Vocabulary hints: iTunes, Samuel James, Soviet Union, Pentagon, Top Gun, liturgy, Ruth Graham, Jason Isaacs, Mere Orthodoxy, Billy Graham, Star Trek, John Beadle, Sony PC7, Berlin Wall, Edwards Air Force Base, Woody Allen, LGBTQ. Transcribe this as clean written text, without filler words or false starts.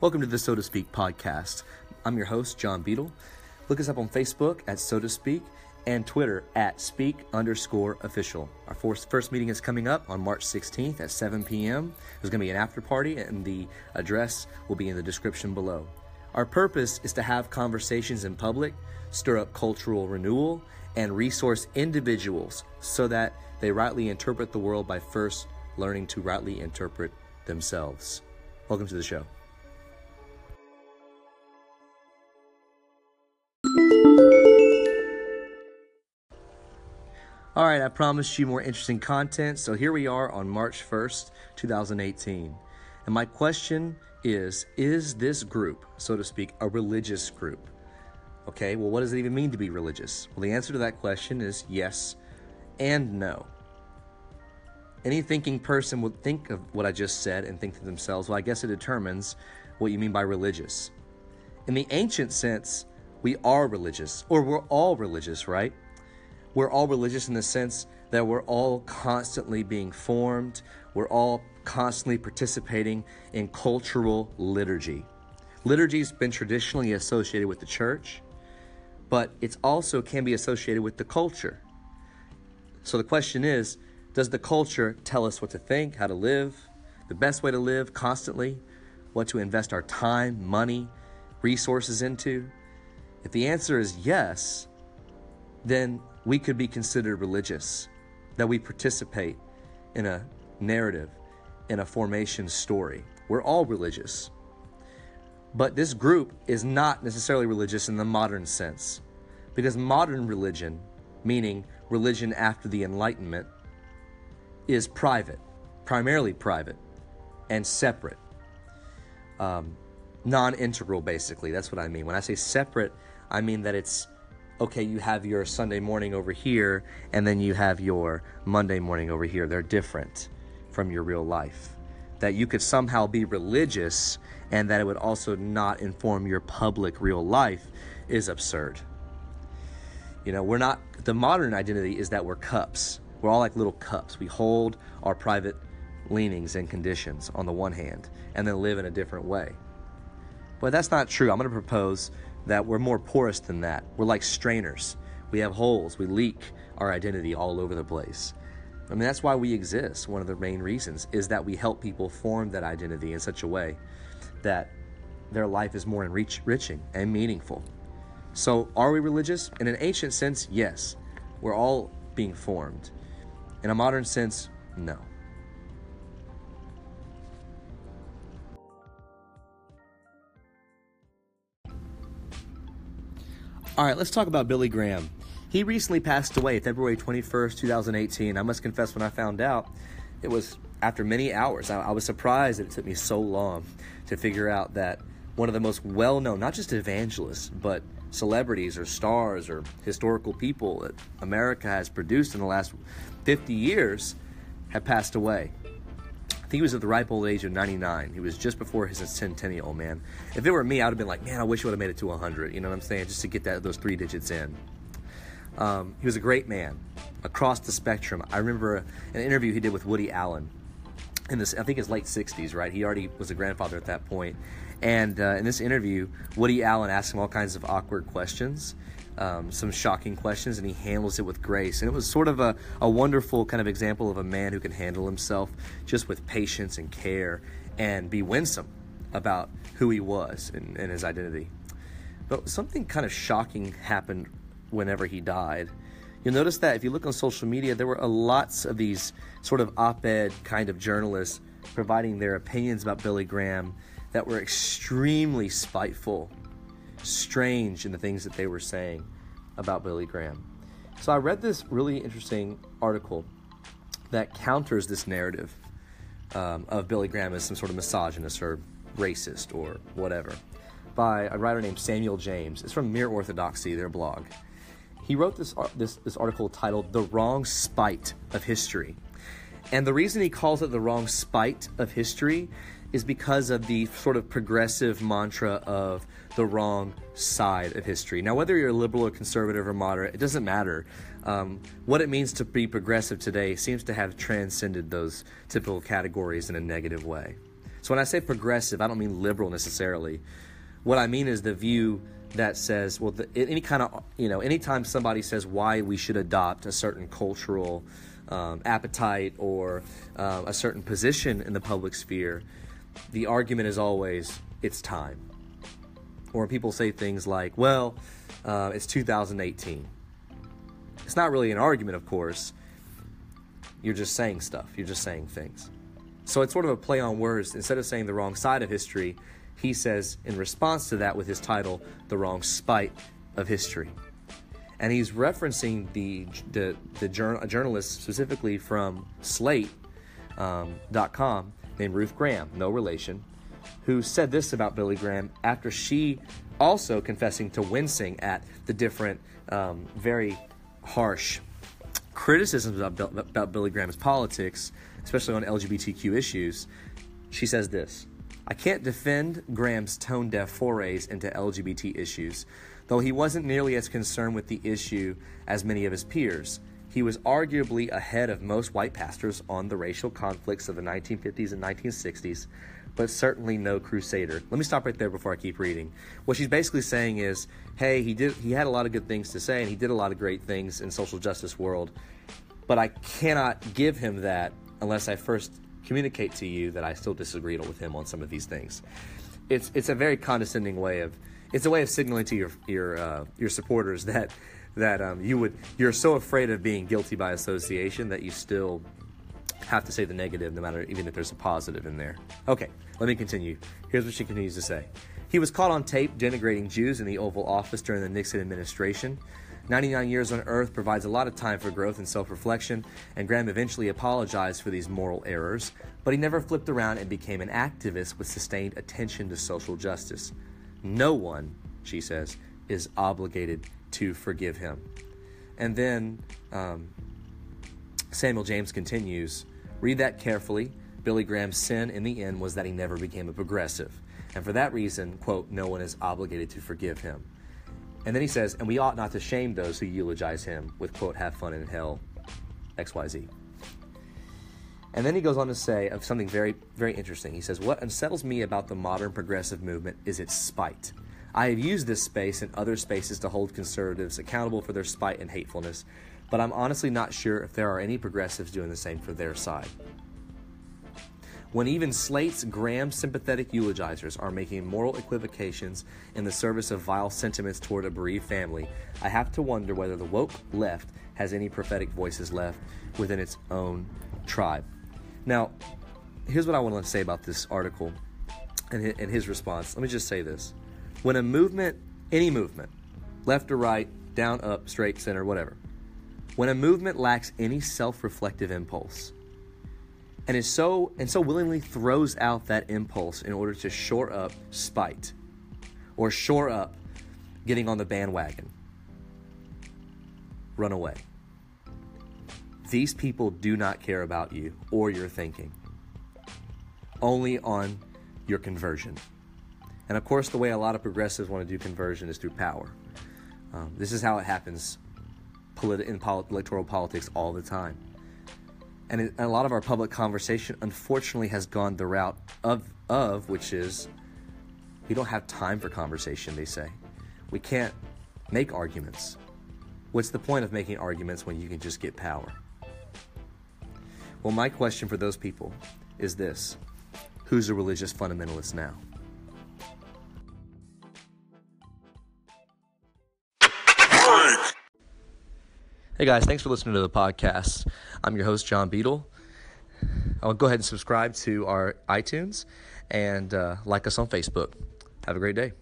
Welcome to the So to Speak podcast. I'm your host, John Beadle. Look us up on Facebook at So to Speak and Twitter at Speak_official. Our first meeting is coming up on March 16th at 7 p.m. There's going to be an after party, and the address will be in the description below. Our purpose is to have conversations in public, stir up cultural renewal, and resource individuals so that they rightly interpret the world by first learning to rightly interpret themselves. Welcome to the show. All right, I promised you more interesting content, so here we are on March 1st, 2018. And my question is this group, so to speak, a religious group? Okay, well, what does it even mean to be religious? Well, the answer to that question is yes and no. Any thinking person would think of what I just said and think to themselves, well, I guess it determines what you mean by religious. In the ancient sense, we are religious, or we're all religious, right? We're all religious in the sense that we're all constantly being formed. We're all constantly participating in cultural liturgy. Liturgy's been traditionally associated with the church, but it also can be associated with the culture. So the question is, does the culture tell us what to think, how to live, the best way to live constantly, what to invest our time, money, resources into? If the answer is yes, then we could be considered religious, that we participate in a narrative, in a formation story. We're all religious. But this group is not necessarily religious in the modern sense, because modern religion, meaning religion after the Enlightenment, is private, primarily private, and separate. Non-integral, basically. That's what I mean. When I say separate, I mean that it's okay, you have your Sunday morning over here, and then you have your Monday morning over here. They're different from your real life. That you could somehow be religious and that it would also not inform your public real life is absurd. You know, we're not, the modern identity is that we're cups. We're all like little cups. We hold our private leanings and conditions on the one hand and then live in a different way. But that's not true. I'm going to propose that we're more porous than that. We're like strainers. We have holes. We leak our identity all over the place. I mean, that's why we exist. One of the main reasons is that we help people form that identity in such a way that their life is more enriching and meaningful. So are we religious? In an ancient sense, yes. We're all being formed. In a modern sense, no. All right, let's talk about Billy Graham. He recently passed away February 21st, 2018. I must confess, when I found out, it was after many hours. I was surprised that it took me so long to figure out that one of the most well-known, not just evangelists, but celebrities or stars or historical people that America has produced in the last 50 years have passed away. I think he was at the ripe old age of 99. He was just before his centennial, man. If it were me, I would have been like, man, I wish I would have made it to 100. You know what I'm saying? Just to get those three digits in. He was a great man across the spectrum. I remember an interview he did with Woody Allen in this, I think his late 60s, right? He already was a grandfather at that point. And in this interview, Woody Allen asked him all kinds of awkward questions, some shocking questions, and he handles it with grace. And it was sort of a wonderful kind of example of a man who can handle himself just with patience and care and be winsome about who he was and his identity. But something kind of shocking happened whenever he died. You'll notice that if you look on social media, there were lots of these sort of op-ed kind of journalists providing their opinions about Billy Graham that were extremely spiteful, strange in the things that they were saying about Billy Graham. So I read this really interesting article that counters this narrative of Billy Graham as some sort of misogynist or racist or whatever by a writer named Samuel James. It's from Mere Orthodoxy, their blog. He wrote this article titled "The Wrong Spite of History." And the reason he calls it the wrong spite of history is because of the sort of progressive mantra of the wrong side of history. Now, whether you're liberal or conservative or moderate, it doesn't matter. What it means to be progressive today seems to have transcended those typical categories in a negative way. So when I say progressive, I don't mean liberal necessarily. What I mean is the view that says, well, anytime somebody says why we should adopt a certain cultural appetite or a certain position in the public sphere, the argument is always, it's time. Or when people say things like, well, it's 2018. It's not really an argument, of course. You're just saying stuff. You're just saying things. So it's sort of a play on words. Instead of saying the wrong side of history, he says, in response to that with his title, The Wrong Spite of History. And he's referencing a journalist specifically from Slate.com named Ruth Graham, no relation, who said this about Billy Graham after she also confessing to wincing at the different very harsh criticisms about Billy Graham's politics, especially on LGBTQ issues. She says this: I can't defend Graham's tone-deaf forays into LGBT issues, though he wasn't nearly as concerned with the issue as many of his peers. He was arguably ahead of most white pastors on the racial conflicts of the 1950s and 1960s, but certainly no crusader. Let me stop right there before I keep reading. What she's basically saying is, hey, he had a lot of good things to say, and he did a lot of great things in social justice world, but I cannot give him that unless I first communicate to you that I still disagree with him on some of these things. It's a very condescending way of, it's a way of signaling to your supporters that you're so afraid of being guilty by association that you still have to say the negative, no matter even if there's a positive in there. Okay, let me continue. Here's what she continues to say. He was caught on tape denigrating Jews in the Oval Office during the Nixon administration. 99 years on Earth provides a lot of time for growth and self-reflection, and Graham eventually apologized for these moral errors, but he never flipped around and became an activist with sustained attention to social justice. No one, she says, is obligated to forgive him. And then Samuel James continues, read that carefully. Billy Graham's sin in the end was that he never became a progressive. And for that reason, quote, no one is obligated to forgive him. And then he says, and we ought not to shame those who eulogize him with, quote, have fun in hell, XYZ. And then he goes on to say of something very, very interesting. He says, what unsettles me about the modern progressive movement is its spite. I have used this space and other spaces to hold conservatives accountable for their spite and hatefulness, but I'm honestly not sure if there are any progressives doing the same for their side. When even Slate's Graham-sympathetic eulogizers are making moral equivocations in the service of vile sentiments toward a bereaved family, I have to wonder whether the woke left has any prophetic voices left within its own tribe. Now, here's what I want to say about this article and his response. Let me just say this. When a movement, any movement, left or right, down, up, straight, center, whatever, when a movement lacks any self-reflective impulse, and is so willingly throws out that impulse in order to shore up spite or shore up getting on the bandwagon, run away. These people do not care about you or your thinking, only on your conversion. And of course, the way a lot of progressives want to do conversion is through power. This is how it happens in electoral politics all the time. And a lot of our public conversation, unfortunately, has gone the route of which is, we don't have time for conversation, they say. We can't make arguments. What's the point of making arguments when you can just get power? Well, my question for those people is this: who's a religious fundamentalist now? Hey guys, thanks for listening to the podcast. I'm your host, John Beadle. I'll go ahead and subscribe to our iTunes and like us on Facebook. Have a great day.